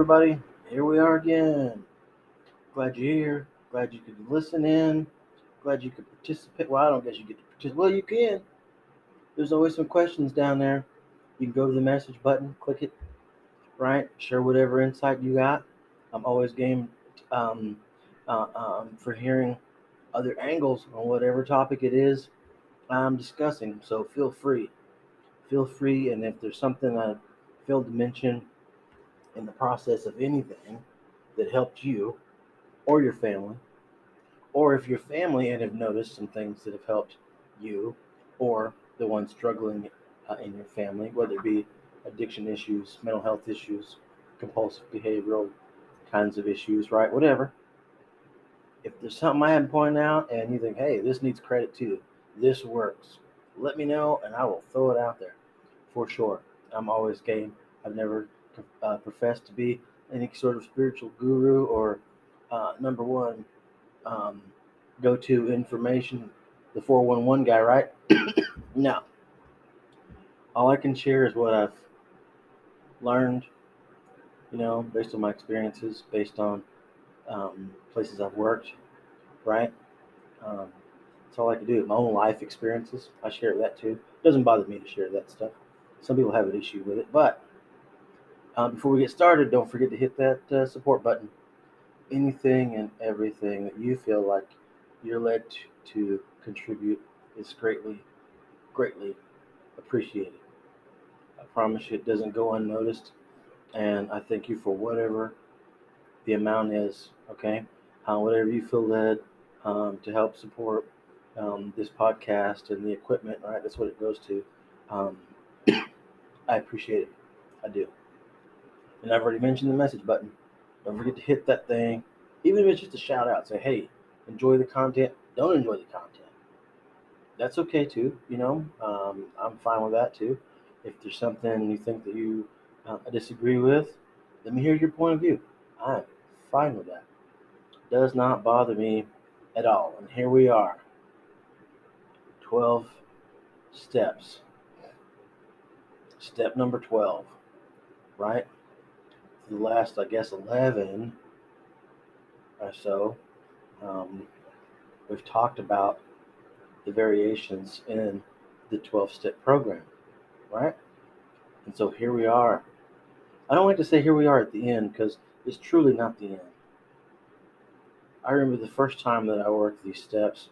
everybody, here we are again. Glad you're here. Glad you could listen in. Glad you could participate. Well, I don't guess you get to participate. Well, you can. There's always some questions down there. You can go to the message button, click it, right? Share whatever insight you got. I'm always game for hearing other angles on whatever topic it is I'm discussing. So feel free. Feel free, and if there's something I failed to mention in the process of anything that helped you or your family, or if your family and have noticed some things that have helped you or the one struggling in your family, whether it be addiction issues, mental health issues, compulsive behavioral kinds of issues, right? Whatever. If there's something I haven't pointed out and you think, hey, this needs credit too, this works, let me know and I will throw it out there for sure. I'm always game. I've never professed to be any sort of spiritual guru or number one go-to information, the 411 guy, right? No. All I can share is what I've learned, you know, based on my experiences, based on places I've worked, right? That's all I can do. My own life experiences, I share that too. It doesn't bother me to share that stuff. Some people have an issue with it, but before we get started, don't forget to hit that support button. Anything and everything that you feel like you're led to contribute is greatly, greatly appreciated. I promise you it doesn't go unnoticed, and I thank you for whatever the amount is, okay? Whatever you feel led to help support this podcast and the equipment, right? That's what it goes to. I appreciate it. I do. And I've already mentioned the message button. Don't forget to hit that thing. Even if it's just a shout out, say, hey, enjoy the content. Don't enjoy the content. That's okay too. You know, I'm fine with that too. If there's something you think that you disagree with, let me hear your point of view. I'm fine with that. It does not bother me at all. And here we are. 12 steps. Step number 12, right? The last, I guess, 11 or so, we've talked about the variations in the 12-step program, right? And so here we are. I don't like to say here we are at the end because it's truly not the end. I remember the first time that I worked these steps,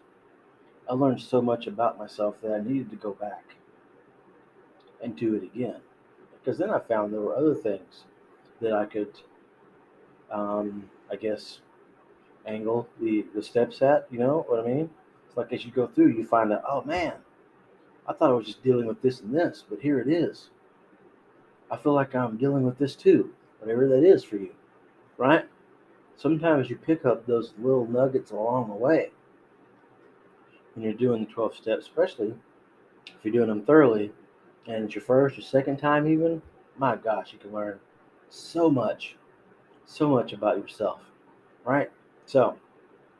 I learned so much about myself that I needed to go back and do it again, because then I found there were other things that I could, I guess, angle the steps at, you know what I mean? It's like as you go through, you find out, oh man, I thought I was just dealing with this and this, but here it is. I feel like I'm dealing with this too, whatever that is for you, right? Sometimes you pick up those little nuggets along the way when you're doing the 12 steps, especially if you're doing them thoroughly, and it's your first or second time even, my gosh, you can learn so much about yourself, right? So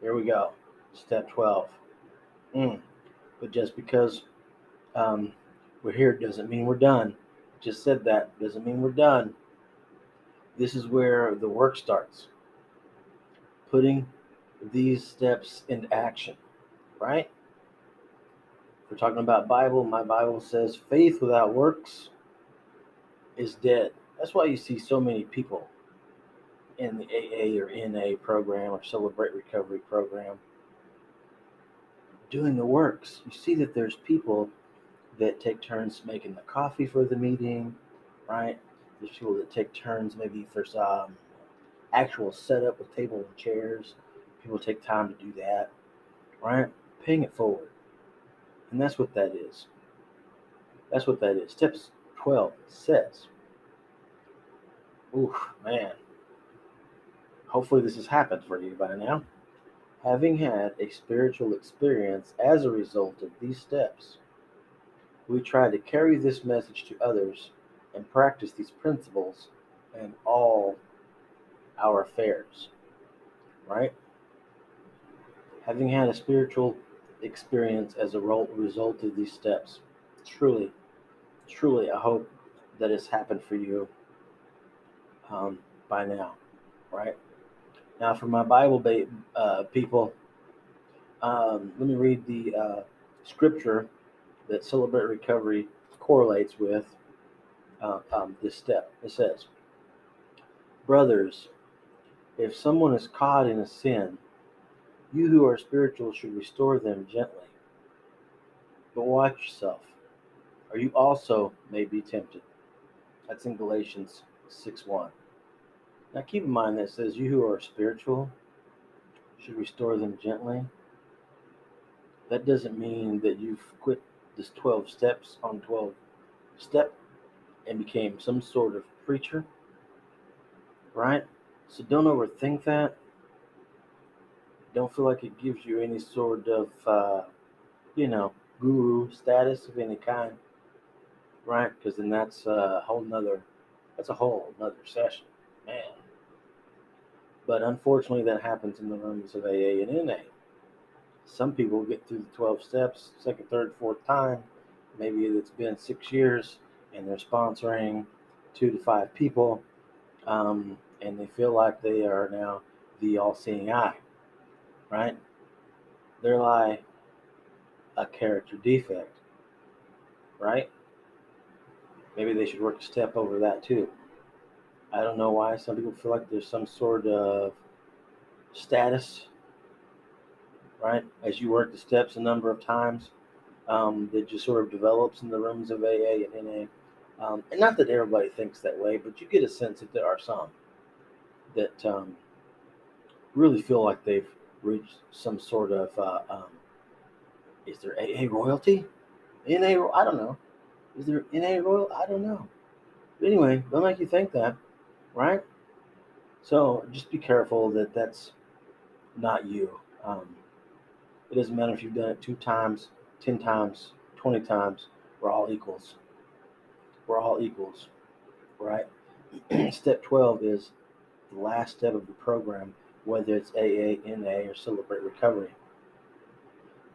here we go, step 12. But just because we're here doesn't mean we're done. Just said that doesn't mean we're done. This is where the work starts, putting these steps into action, right? We're talking about Bible. My Bible says faith without works is dead. That's why you see so many people in the AA or NA program or Celebrate Recovery program doing the works. You see that there's people that take turns making the coffee for the meeting, right? There's people that take turns maybe for some actual setup with table and chairs. People take time to do that, right? Paying it forward. And that's what that is. That's what that is. Steps 12 says. Oof, man. Hopefully this has happened for you by now. Having had a spiritual experience as a result of these steps, we try to carry this message to others and practice these principles in all our affairs, right? Having had a spiritual experience as a result of these steps, truly, truly, I hope that it's happened for you. by now, right? Now, for my Bible people, let me read the scripture that Celebrate Recovery correlates with this step. It says, "Brothers, if someone is caught in a sin, you who are spiritual should restore them gently. But watch yourself, or you also may be tempted." That's in Galatians 6:1. Now keep in mind that it says, "You who are spiritual should restore them gently." That doesn't mean that you've quit this 12 steps on 12 step and became some sort of preacher, right? So don't overthink that. Don't feel like it gives you any sort of, guru status of any kind, right? Because then that's a whole nother session, man. But unfortunately, that happens in the realms of AA and NA. Some people get through the 12 steps, second, third, fourth time. Maybe it's been 6 years, and they're sponsoring 2 to 5 people, and they feel like they are now the all-seeing eye, right? They're like a character defect, right? Maybe they should work a step over that too. I don't know why some people feel like there's some sort of status, right? As you work the steps a number of times, that just sort of develops in the rooms of AA and NA. And not that everybody thinks that way, but you get a sense that there are some that really feel like they've reached some sort of, is there AA royalty? NA, I don't know. Is there NA royal? I don't know. But anyway, they'll make you think that, right? So just be careful that that's not you. It doesn't matter if you've done it 2 times, 10 times, 20 times. We're all equals. We're all equals, right? Step 12 is the last step of the program, whether it's AA, NA, or Celebrate Recovery.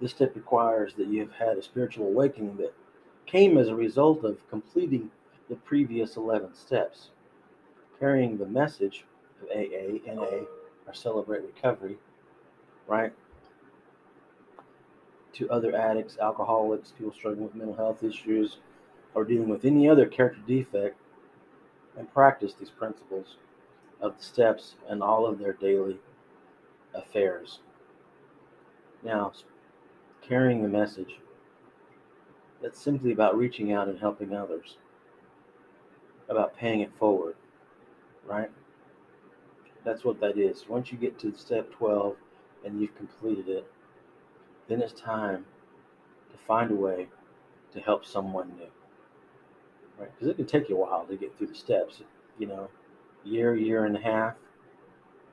This step requires that you've had a spiritual awakening that came as a result of completing the previous 11 steps, carrying the message of AA, NA, or Celebrate Recovery, right, to other addicts, alcoholics, people struggling with mental health issues, or dealing with any other character defect, and practice these principles of the steps in all of their daily affairs. Now, carrying the message, that's simply about reaching out and helping others, about paying it forward, right? That's what that is. Once you get to step 12 and you've completed it, then it's time to find a way to help someone new, right? Because it can take you a while to get through the steps, year and a half.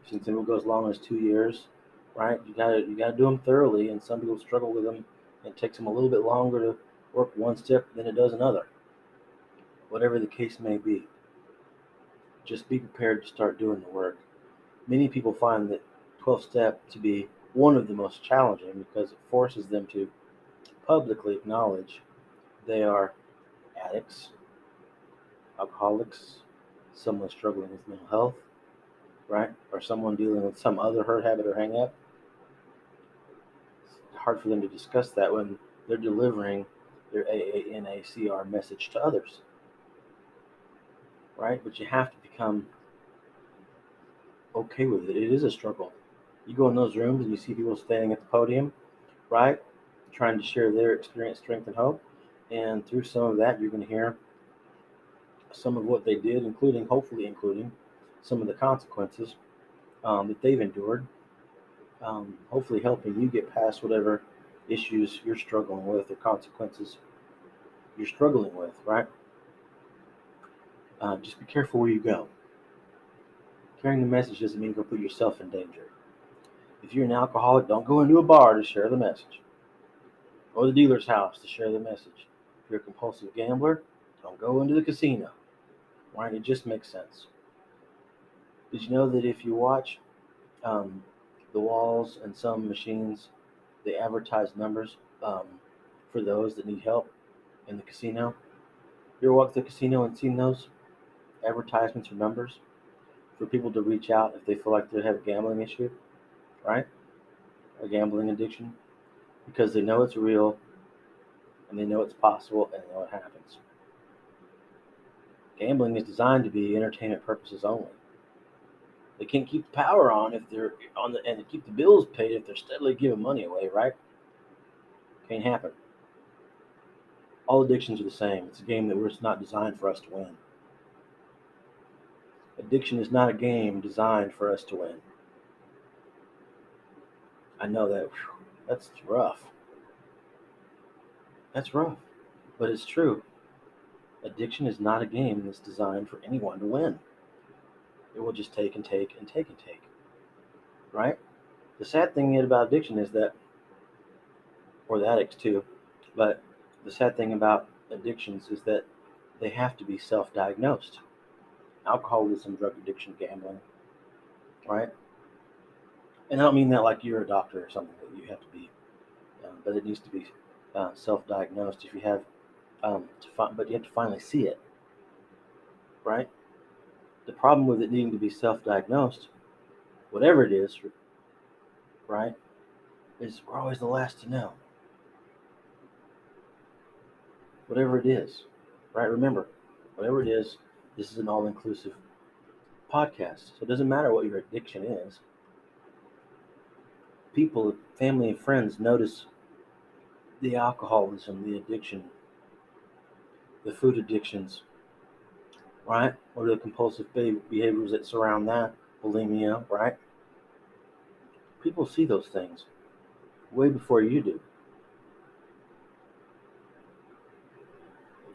Since it will go as long as 2 years, right? You gotta do them thoroughly, and some people struggle with them. It takes them a little bit longer to work one step than it does another. Whatever the case may be, just be prepared to start doing the work. Many people find that 12 step to be one of the most challenging because it forces them to publicly acknowledge they are addicts, alcoholics, someone struggling with mental health, right? Or someone dealing with some other hurt, habit, or hang up. It's hard for them to discuss that when they're delivering their AANACR message to others, right? But you have to become okay with it. It is a struggle. You go in those rooms and you see people standing at the podium, right, trying to share their experience, strength, and hope. And through some of that, you're going to hear some of what they did, hopefully including some of the consequences that they've endured, hopefully helping you get past whatever issues you're struggling with or consequences you're struggling with, right? Just be careful where you go. Carrying the message doesn't mean go put yourself in danger. If you're an alcoholic, don't go into a bar to share the message, or the dealer's house to share the message. If you're a compulsive gambler, don't go into the casino. Right? It just makes sense. Did you know that if you watch the walls and some machines, they advertise numbers for those that need help in the casino? You ever walk to the casino and seen those advertisements or numbers for people to reach out if they feel like they have a gambling issue, right? A gambling addiction, because they know it's real and they know it's possible and they know it happens. Gambling is designed to be entertainment purposes only. They can't keep the power on if they're on the, and they keep the bills paid if they're steadily giving money away, right? Can't happen. All addictions are the same. It's a game that we're not designed for us to win. Addiction is not a game designed for us to win. I know that. Whew, that's rough. That's rough, but it's true. Addiction is not a game that's designed for anyone to win. It will just take and take and take and take, right? The sad thing about addiction is that, or the addicts too, but the sad thing about addictions is that they have to be self-diagnosed. Alcoholism, drug addiction, gambling, right? And I don't mean that like you're a doctor or something that you have to be, but it needs to be self-diagnosed if you have, but you have to finally see it, right? The problem with it needing to be self-diagnosed, whatever it is, right, is we're always the last to know. Whatever it is, right? Remember, whatever it is, this is an all-inclusive podcast. So it doesn't matter what your addiction is. People, family, and friends notice the alcoholism, the addiction, the food addictions, right? Or the compulsive behaviors that surround that, bulimia, right? People see those things way before you do.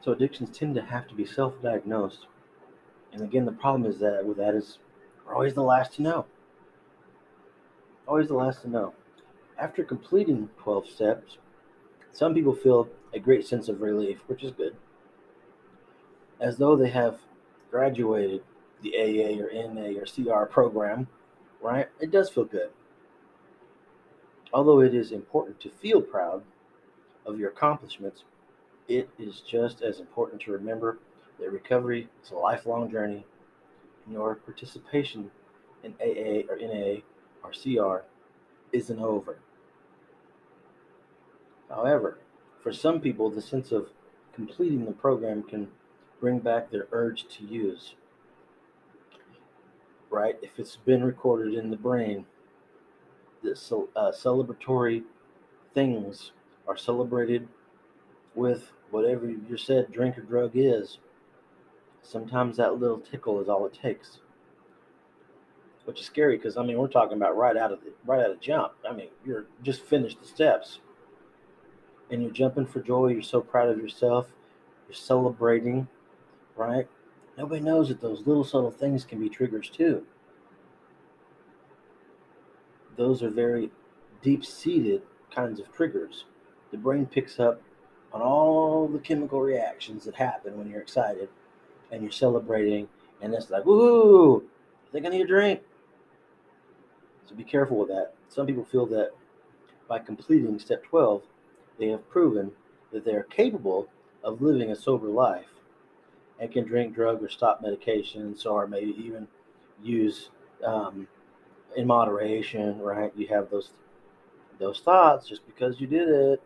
So addictions tend to have to be self-diagnosed. And again, the problem is that with that is we're always the last to know. Always the last to know. After completing 12 steps, some people feel a great sense of relief, which is good, as though they have graduated the AA or NA or CR program, right? It does feel good. Although it is important to feel proud of your accomplishments, it is just as important to remember that recovery is a lifelong journey, and your participation in AA or NA or CR isn't over. However, for some people, the sense of completing the program can bring back their urge to use, right? If it's been recorded in the brain, that celebratory things are celebrated with whatever your said drink or drug is. Sometimes that little tickle is all it takes, which is scary because, I mean, we're talking about right out of jump. I mean, you're just finished the steps, and you're jumping for joy. You're so proud of yourself. You're celebrating, right? Nobody knows that those little subtle things can be triggers too. Those are very deep-seated kinds of triggers. The brain picks up on all the chemical reactions that happen when you're excited and you're celebrating, and it's like, woohoo, I think I need a drink. So be careful with that. Some people feel that by completing step 12, they have proven that they are capable of living a sober life and can drink, drug, or stop medications, or maybe even use in moderation, right? You have those thoughts just because you did it.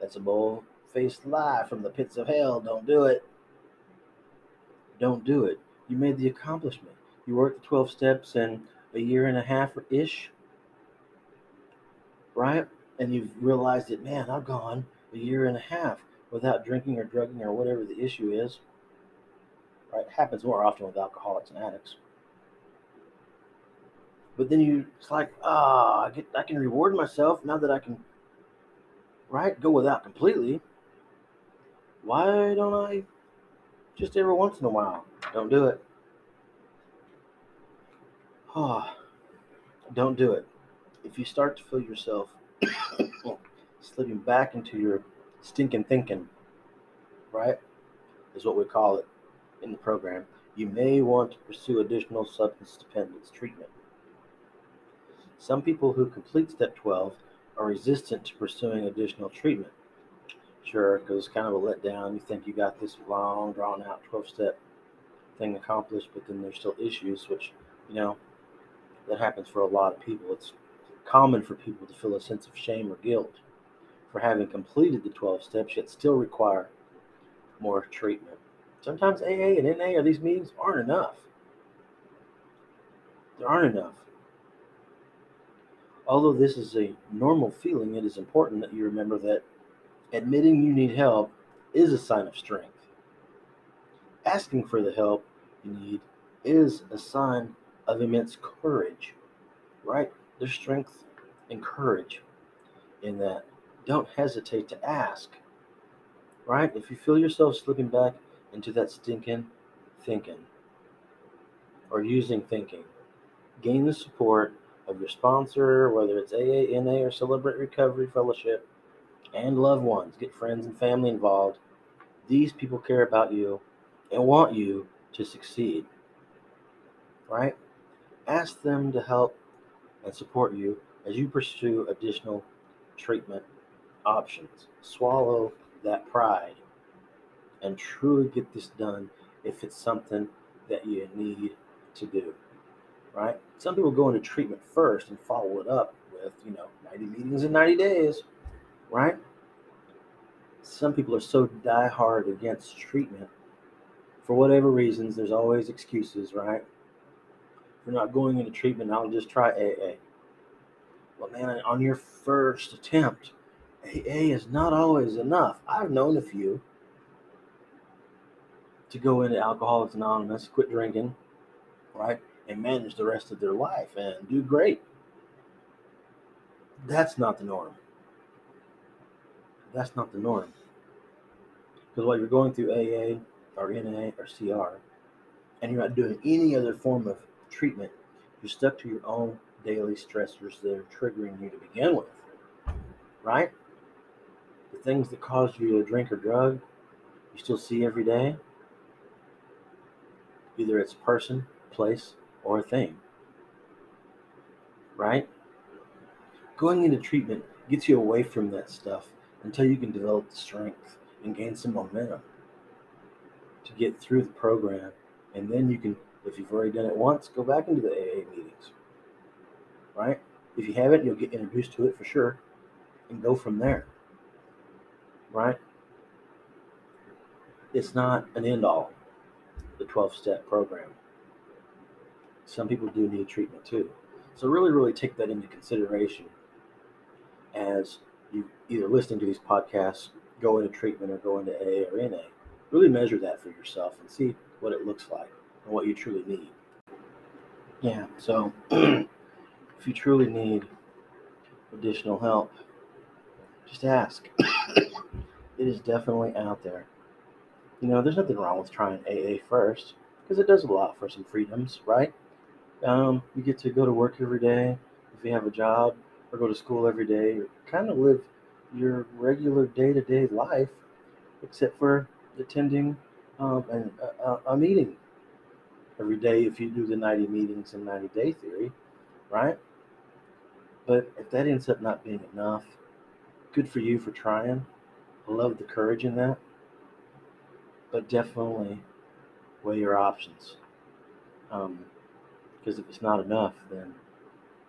That's a bold-faced lie from the pits of hell. Don't do it. Don't do it. You made the accomplishment. You worked the 12 steps in a year and a half-ish, right? And you've realized that, man, I've gone a year and a half without drinking or drugging or whatever the issue is, right? It happens more often with alcoholics and addicts. But then it's like, I can reward myself now that I can, right, go without completely. Why don't I just every once in a while? Don't do it. Don't do it. If you start to feel yourself slipping back into your stinking thinking, right, is what we call it in the program, you may want to pursue additional substance dependence treatment. Some people who complete step 12 are resistant to pursuing additional treatment. Sure, because it's kind of a letdown. You think you got this long, drawn-out 12-step thing accomplished, but then there's still issues, which, you know, that happens for a lot of people. It's common for people to feel a sense of shame or guilt for having completed the 12 steps, yet still require more treatment. Sometimes AA and NA or these meetings aren't enough. There aren't enough. Although this is a normal feeling, it is important that you remember that admitting you need help is a sign of strength. Asking for the help you need is a sign of immense courage, right? There's strength and courage in that. Don't hesitate to ask, right? If you feel yourself slipping back into that stinking thinking or using thinking, gain the support of your sponsor, whether it's AA, NA, or Celebrate Recovery Fellowship, and loved ones. Get friends and family involved. These people care about you and want you to succeed, right? Ask them to help and support you as you pursue additional treatment options. Swallow that pride and truly get this done if it's something that you need to do, right? Some people go into treatment first and follow it up with, you know, 90 meetings in 90 days, right? Some people are so diehard against treatment for whatever reasons. There's always excuses, right? We're not going into treatment. I'll just try AA. Well, man, on your first attempt, AA is not always enough. I've known a few to go into Alcoholics Anonymous, quit drinking, right, and manage the rest of their life and do great. That's not the norm. That's not the norm. Because while you're going through AA or NA or CR, and you're not doing any other form of treatment, you're stuck to your own daily stressors that are triggering you to begin with, right? The things that caused you to drink or drug, you still see every day. Either it's a person, place, or a thing, right? Going into treatment gets you away from that stuff until you can develop the strength and gain some momentum to get through the program. And then you can, if you've already done it once, go back into the AA meetings, right? If you haven't, you'll get introduced to it for sure and go from there, right? It's not an end-all, the 12-step program. Some people do need treatment too. So really, really take that into consideration as you either listening to these podcasts, go into treatment, or go into AA or NA. Really measure that for yourself and see what it looks like and what you truly need. Yeah, so if you truly need additional help, just ask. It is definitely out there. You know, there's nothing wrong with trying AA first, because it does allow for some freedoms, right? You get to go to work every day if you have a job, or go to school every day, or kind of live your regular day-to-day life, except for attending a meeting every day if you do the 90 meetings and 90-day theory, right? But if that ends up not being enough, good for you for trying. I love the courage in that. But definitely weigh your options. Because if it's not enough, then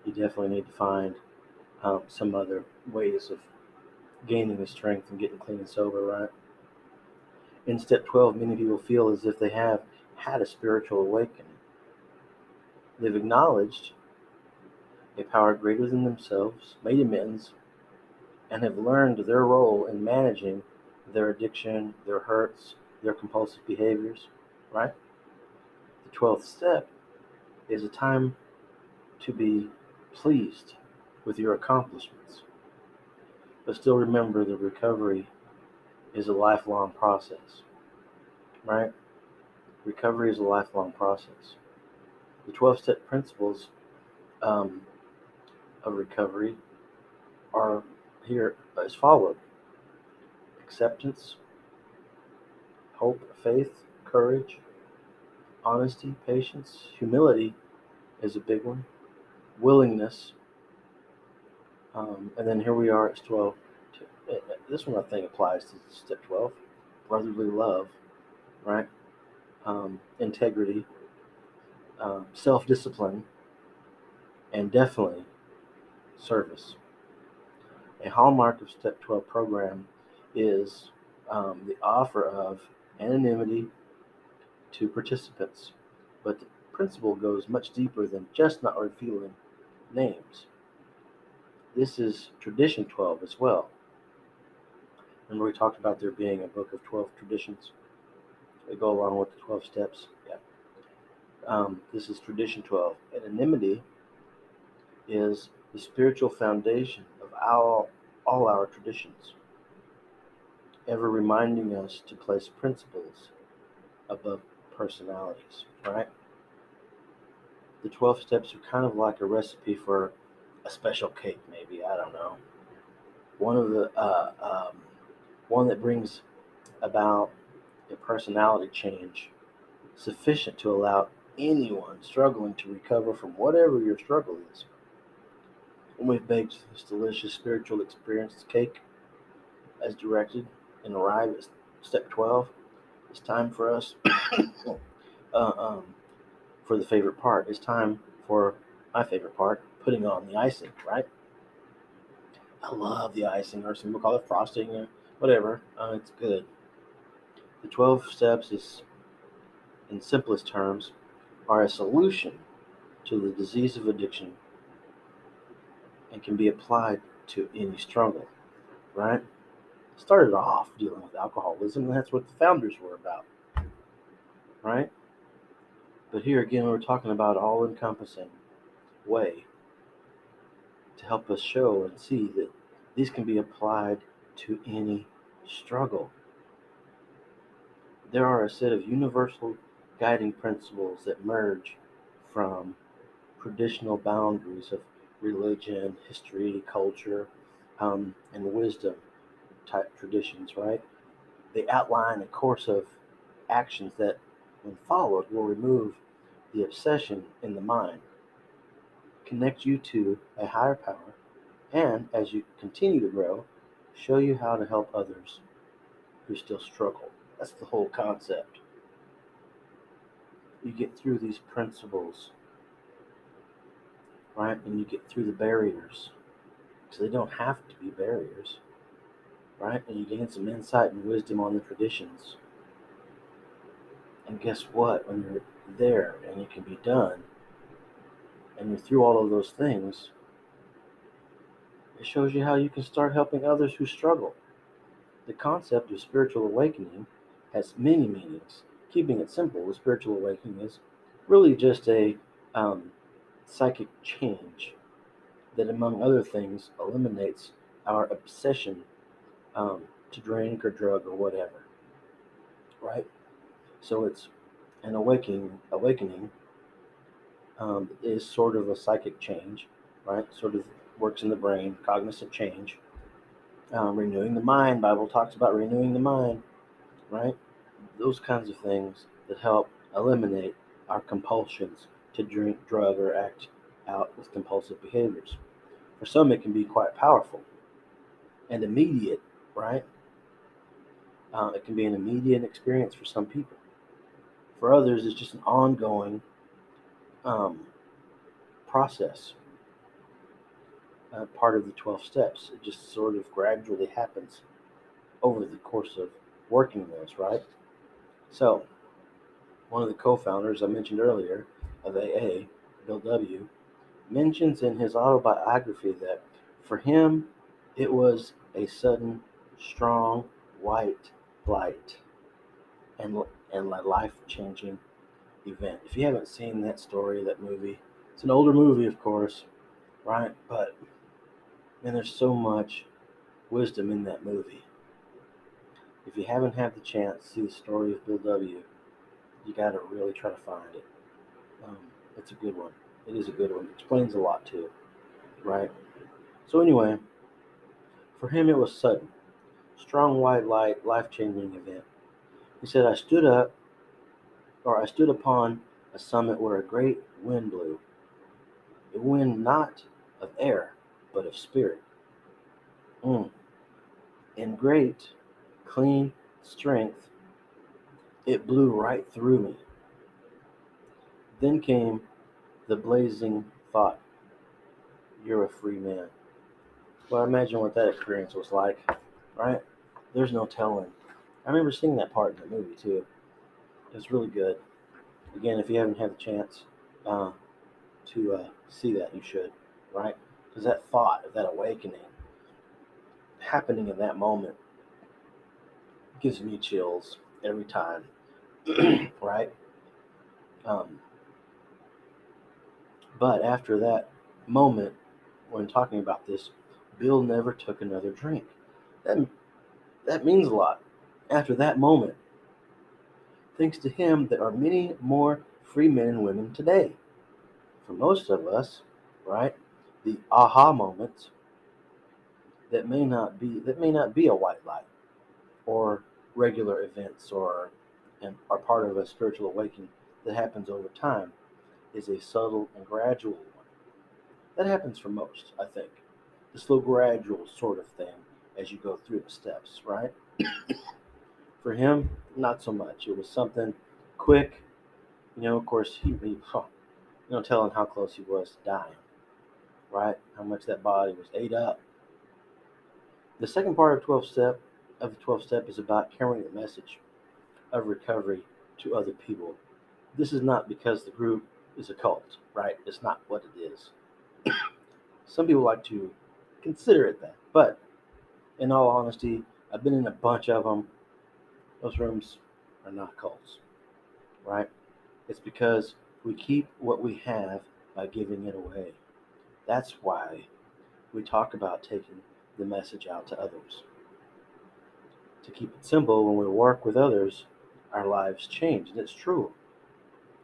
you definitely need to find some other ways of gaining the strength and getting clean and sober, right? In step 12, many people feel as if they have had a spiritual awakening. They've acknowledged a power greater than themselves, made amends, and have learned their role in managing their addiction, their hurts, their compulsive behaviors, right? The 12th step is a time to be pleased with your accomplishments. But still remember, the recovery is a lifelong process, right? Recovery is a lifelong process. The 12-step principles of recovery are here as follows: acceptance, hope, faith, courage, honesty, patience, humility is a big one, willingness. And then here we are at 12. This one I think applies to step 12, brotherly love, right? integrity, self-discipline, and definitely service. A hallmark of Step 12 program is the offer of anonymity to participants, but the principle goes much deeper than just not revealing names. This is Tradition 12 as well. Remember we talked about there being a book of 12 traditions that go along with the 12 steps? Yeah. This is Tradition 12. Anonymity is the spiritual foundation of all our traditions, ever reminding us to place principles above personalities, right? The 12 steps are kind of like a recipe for a special cake, maybe, I don't know. One of the one that brings about a personality change sufficient to allow anyone struggling to recover from whatever your struggle is. When we've baked this delicious spiritual experience cake as directed and arrive at Step 12, it's time for us for the favorite part. It's time for my favorite part, putting on the icing, right? I love the icing, or some people call it frosting, or whatever. It's good. The 12 steps is, in simplest terms, are a solution to the disease of addiction and can be applied to any struggle, right? Started off dealing with alcoholism, and that's what the founders were about, right? But here again, we're talking about all-encompassing way to help us show and see that these can be applied to any struggle. There are a set of universal guiding principles that merge from traditional boundaries of religion, history, culture, and wisdom type traditions, right? They outline a course of actions that, when followed, will remove the obsession in the mind, connect you to a higher power, and as you continue to grow, show you how to help others who still struggle. That's the whole concept. You get through these principles, right? And you get through the barriers, so they don't have to be barriers, right? And you gain some insight and wisdom on the traditions. And guess what? When you're there and it can be done, and you're through all of those things, it shows you how you can start helping others who struggle. The concept of spiritual awakening has many meanings. Keeping it simple, the spiritual awakening is really just a psychic change that, among other things, eliminates our obsession to drink or drug or whatever, right? So it's an awakening is sort of a psychic change, right? Sort of works in the brain, cognizant change. Renewing the mind, Bible talks about renewing the mind, right? Those kinds of things that help eliminate our compulsions to drink, drug, or act out with compulsive behaviors. For some, it can be quite powerful and immediate, right? It can be an immediate experience for some people. For others, it's just an ongoing process. Part of the 12 steps. It just sort of gradually happens over the course of working those, right? So, one of the co-founders I mentioned earlier of AA, Bill W., mentions in his autobiography that for him, it was a sudden, strong, white light and a life-changing event. If you haven't seen that story, that movie, it's an older movie, of course, right? But and there's so much wisdom in that movie. If you haven't had the chance to see the story of Bill W., you got to really try to find it. It's a good one. It is a good one. It explains a lot too, right? So anyway, for him it was sudden, strong white light, life-changing event. He said, I stood upon a summit where a great wind blew. A wind not of air, but of spirit. In great, clean strength It blew right through me. Then came the blazing thought, you're a free man. Well, imagine what that experience was like, right? There's no telling. I remember seeing that part in the movie, too. It was really good. Again, if you haven't had the chance to see that, you should, right? Because that thought of that awakening happening in that moment gives me chills every time, right? But after that moment, when talking about this, Bill never took another drink. That means a lot. After that moment, thanks to him, there are many more free men and women today. For most of us, right, the aha moments that may not be a white light or regular events and are part of a spiritual awakening that happens over time is a subtle and gradual one. That happens for most, I think. The slow, gradual sort of thing as you go through the steps, right? For him, not so much. It was something quick. You know, of course, no telling how close he was to dying, right? How much that body was ate up. The second part of the 12th step is about carrying the message of recovery to other people. This is not because the group is a cult, right? It's not what it is. Some people like to consider it that, but in all honesty, I've been in a bunch of them. Those rooms are not cults, right? It's because we keep what we have by giving it away. That's why we talk about taking the message out to others. To keep it simple, when we work with others, our lives change, and it's true.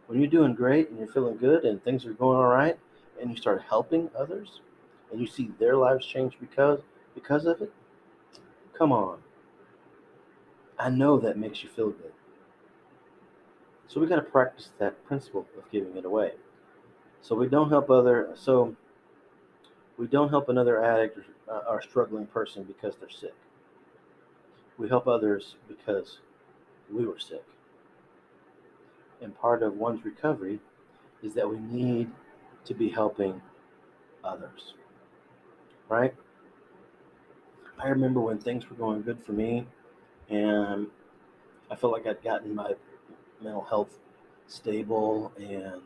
When you're doing great and you're feeling good and things are going all right, and you start helping others, and you see their lives change because of it, come on. I know that makes you feel good. So we got to practice that principle of giving it away. So we don't help another addict or struggling person because they're sick. We help others because we were sick. And part of one's recovery is that we need to be helping others, right? I remember when things were going good for me and I felt like I'd gotten my mental health stable and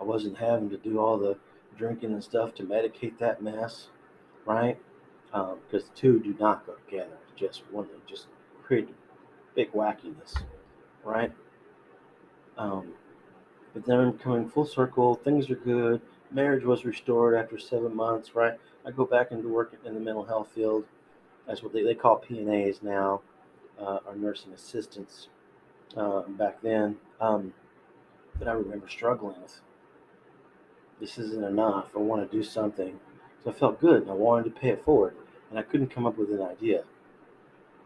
I wasn't having to do all the drinking and stuff to medicate that mess, right? Because the two do not go together. Just one, they just create big wackiness, right? But then I'm coming full circle. Things are good. Marriage was restored after 7 months, right? I go back into work in the mental health field. That's what they call PNAs now, or nursing assistants back then. But I remember struggling with, this isn't enough. I want to do something. So I felt good, and I wanted to pay it forward, and I couldn't come up with an idea,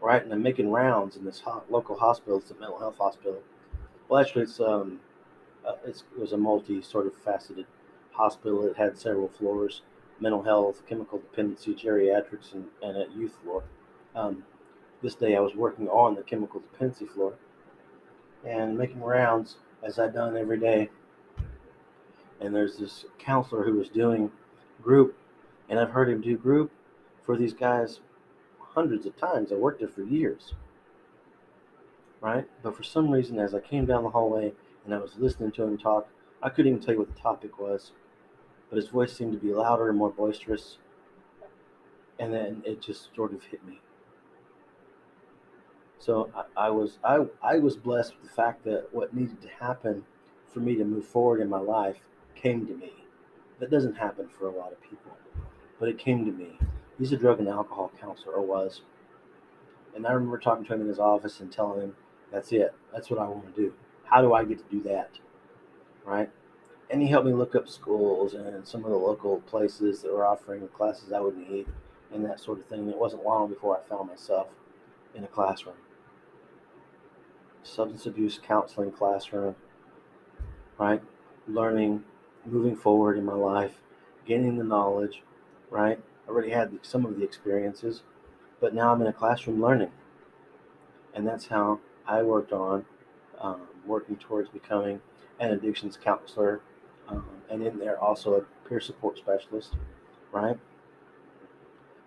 right? And I'm making rounds in this local hospital. It's a mental health hospital. Well, actually, it was a multi-faceted hospital. It had several floors: mental health, chemical dependency, geriatrics, and a youth floor. This day I was working on the chemical dependency floor and making rounds as I'd done every day. And there's this counselor who was doing group, and I've heard him do group for these guys hundreds of times. I worked there for years, right? But for some reason, as I came down the hallway and I was listening to him talk, I couldn't even tell you what the topic was, but his voice seemed to be louder and more boisterous. And then it just sort of hit me. So I was blessed with the fact that what needed to happen for me to move forward in my life came to me. That doesn't happen for a lot of people, but it came to me. He's a drug and alcohol counselor, or was. And I remember talking to him in his office and telling him, that's it. That's what I want to do. How do I get to do that? Right? And he helped me look up schools and some of the local places that were offering the classes I would need and that sort of thing. It wasn't long before I found myself in a classroom. Substance abuse counseling classroom. Right? Learning, moving forward in my life, gaining the knowledge. Right? I already had some of the experiences, but now I'm in a classroom learning. And that's how I worked on working towards becoming an addictions counselor, and in there also a peer support specialist, right?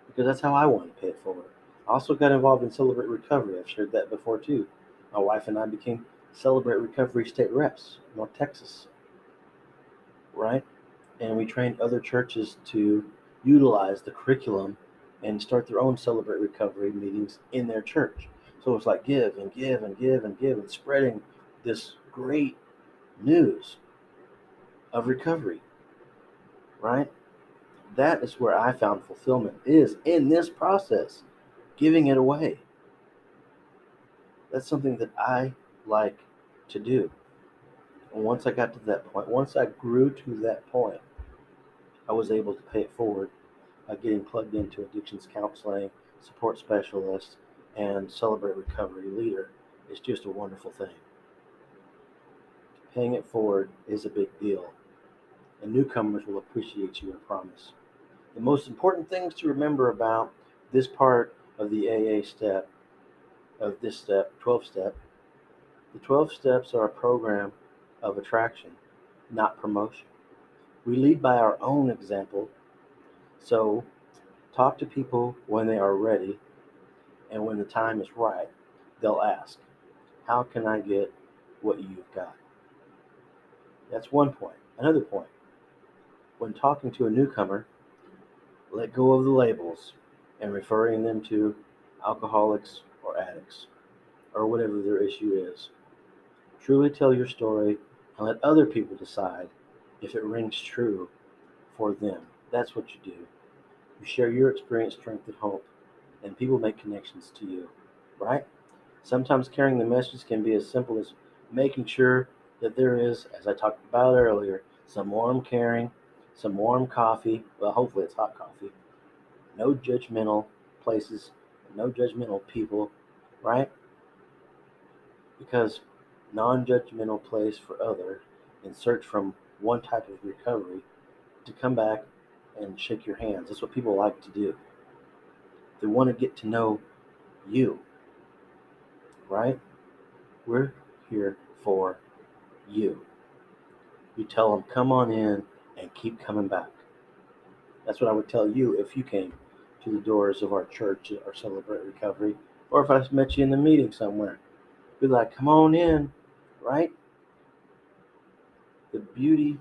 Because that's how I want to pay it forward. I also got involved in Celebrate Recovery. I've shared that before too. My wife and I became Celebrate Recovery state reps in North Texas, right? And we trained other churches to utilize the curriculum and start their own Celebrate Recovery meetings in their church. So it's like give and give and give and give and spreading this great news of recovery, right? That is where I found fulfillment, is in this process, giving it away. That's something that I like to do. And once I got to that point, once I grew to that point, I was able to pay it forward by getting plugged into addictions counseling, support specialist, and Celebrate Recovery leader. It's just a wonderful thing. Paying it forward is a big deal, and newcomers will appreciate you, I promise. The most important things to remember about this part of the AA step, of this step, 12 step, the 12 steps are a program of attraction, not promotion. We lead by our own example, so talk to people when they are ready, and when the time is right, they'll ask, how can I get what you've got? That's one point. Another point, when talking to a newcomer, let go of the labels and referring them to alcoholics or addicts or whatever their issue is. Truly tell your story and let other people decide if it rings true for them. That's what you do. You share your experience, strength, and hope, and people make connections to you, right? Sometimes carrying the message can be as simple as making sure that there is, as I talked about earlier, some warm caring, some warm coffee. Well, hopefully it's hot coffee. No judgmental places, no judgmental people, right? Because non-judgmental place for other and search from one type of recovery to come back and shake your hands. That's what people like to do. They want to get to know you, right? We're here for you. You tell them, come on in and keep coming back. That's what I would tell you if you came to the doors of our church or Celebrate Recovery, or if I met you in the meeting somewhere. Be like, come on in, right? The beauty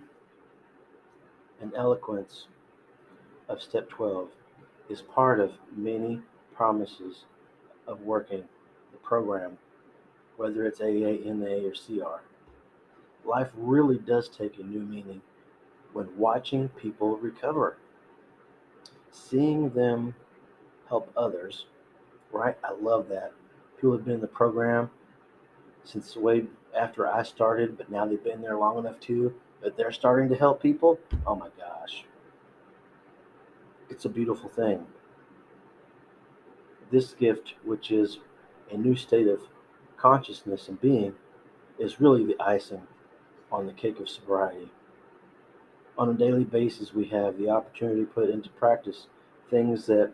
and eloquence of Step 12 is part of many promises of working the program, whether it's AA, NA, or CR. Life really does take a new meaning when watching people recover. Seeing them help others, right? I love that. People have been in the program since way after I started, but now they've been there long enough too, that they're starting to help people. Oh my gosh. It's a beautiful thing. This gift, which is a new state of consciousness and being, is really the icing on the cake of sobriety. On a daily basis, we have the opportunity to put into practice things that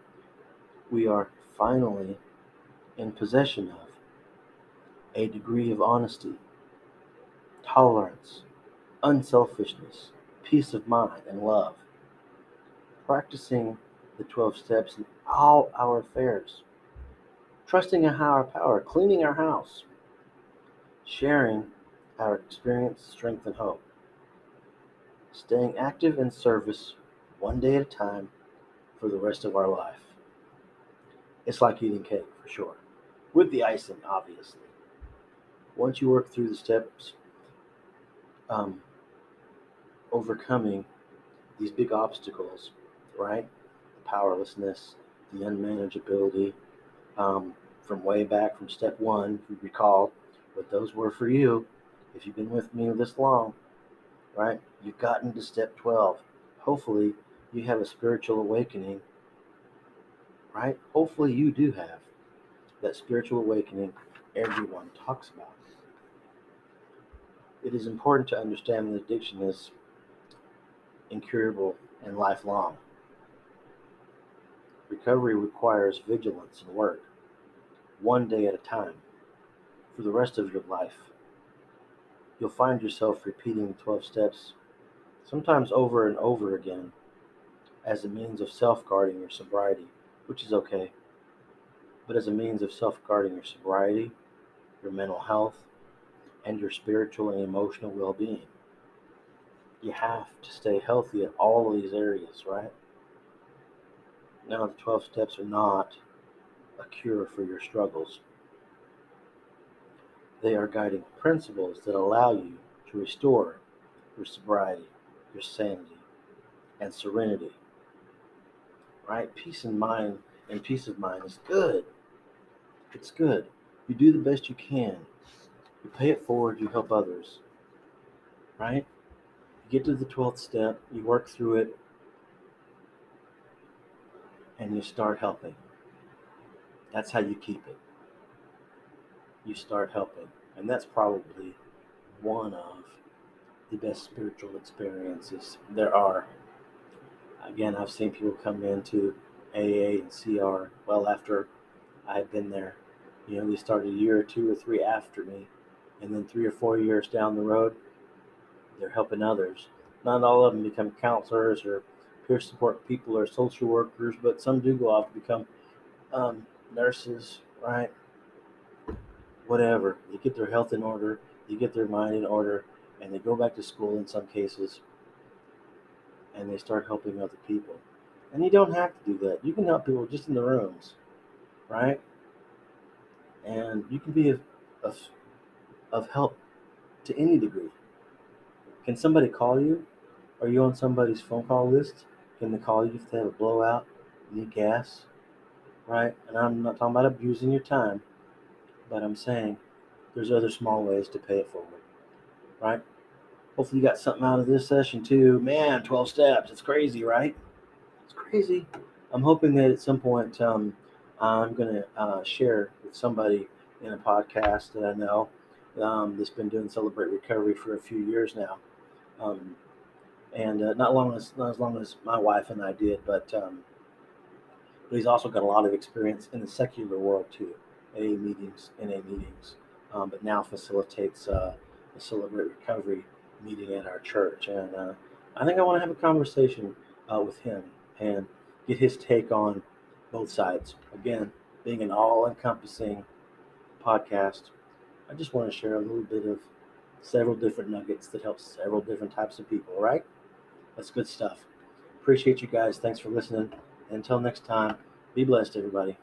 we are finally in possession of. A degree of honesty, tolerance, unselfishness, peace of mind, and love. Practicing the 12 steps in all our affairs. Trusting a higher power, cleaning our house, sharing our experience, strength, and hope. Staying active in service one day at a time for the rest of our life. It's like eating cake, for sure. With the icing, obviously. Once you work through the steps, overcoming these big obstacles, right? The powerlessness, the unmanageability, from way back from step one, if you recall, what those were for you, if you've been with me this long, right? You've gotten to step 12. Hopefully you have a spiritual awakening, right? Hopefully you do have that spiritual awakening everyone talks about. It is important to understand that addiction is incurable and lifelong. Recovery requires vigilance and work, one day at a time, for the rest of your life, you'll find yourself repeating the 12 steps, sometimes over and over again, as a means of self-guarding your sobriety, which is okay. But as a means of self-guarding your sobriety, your mental health, and your spiritual and emotional well-being. You have to stay healthy in all of these areas, right? Now, the 12 steps are not a cure for your struggles. They are guiding principles that allow you to restore your sobriety, your sanity, and serenity, right? Peace in mind and peace of mind is good. It's good. You do the best you can. You pay it forward. You help others, right? You get to the 12th step. You work through it. And you start helping. That's how you keep it. You start helping. And that's probably one of the best spiritual experiences there are. Again, I've seen people come into AA and CR well after I've been there. You know, they started a year or two or three after me. And then 3 or 4 years down the road, they're helping others. Not all of them become counselors or peer support people or social workers, but some do go off to become nurses, right? Whatever. They get their health in order, they get their mind in order, and they go back to school in some cases, and they start helping other people. And you don't have to do that. You can help people just in the rooms, right? And you can be of help to any degree. Can somebody call you? Are you on somebody's phone call list? Can they call you if they have a blowout, need gas, right? And I'm not talking about abusing your time, but I'm saying there's other small ways to pay it forward, right? Hopefully you got something out of this session too. Man, 12 steps, it's crazy, right? It's crazy. I'm hoping that at some point I'm going to share with somebody in a podcast that I know that's been doing Celebrate Recovery for a few years now. Not as long as my wife and I did, but he's also got a lot of experience in the secular world too, NA meetings, but now facilitates a Celebrate Recovery meeting at our church. And I think I want to have a conversation with him and get his take on both sides. Again, being an all-encompassing podcast, I just want to share a little bit of several different nuggets that help several different types of people, right? That's good stuff. Appreciate you guys. Thanks for listening. Until next time, be blessed, everybody.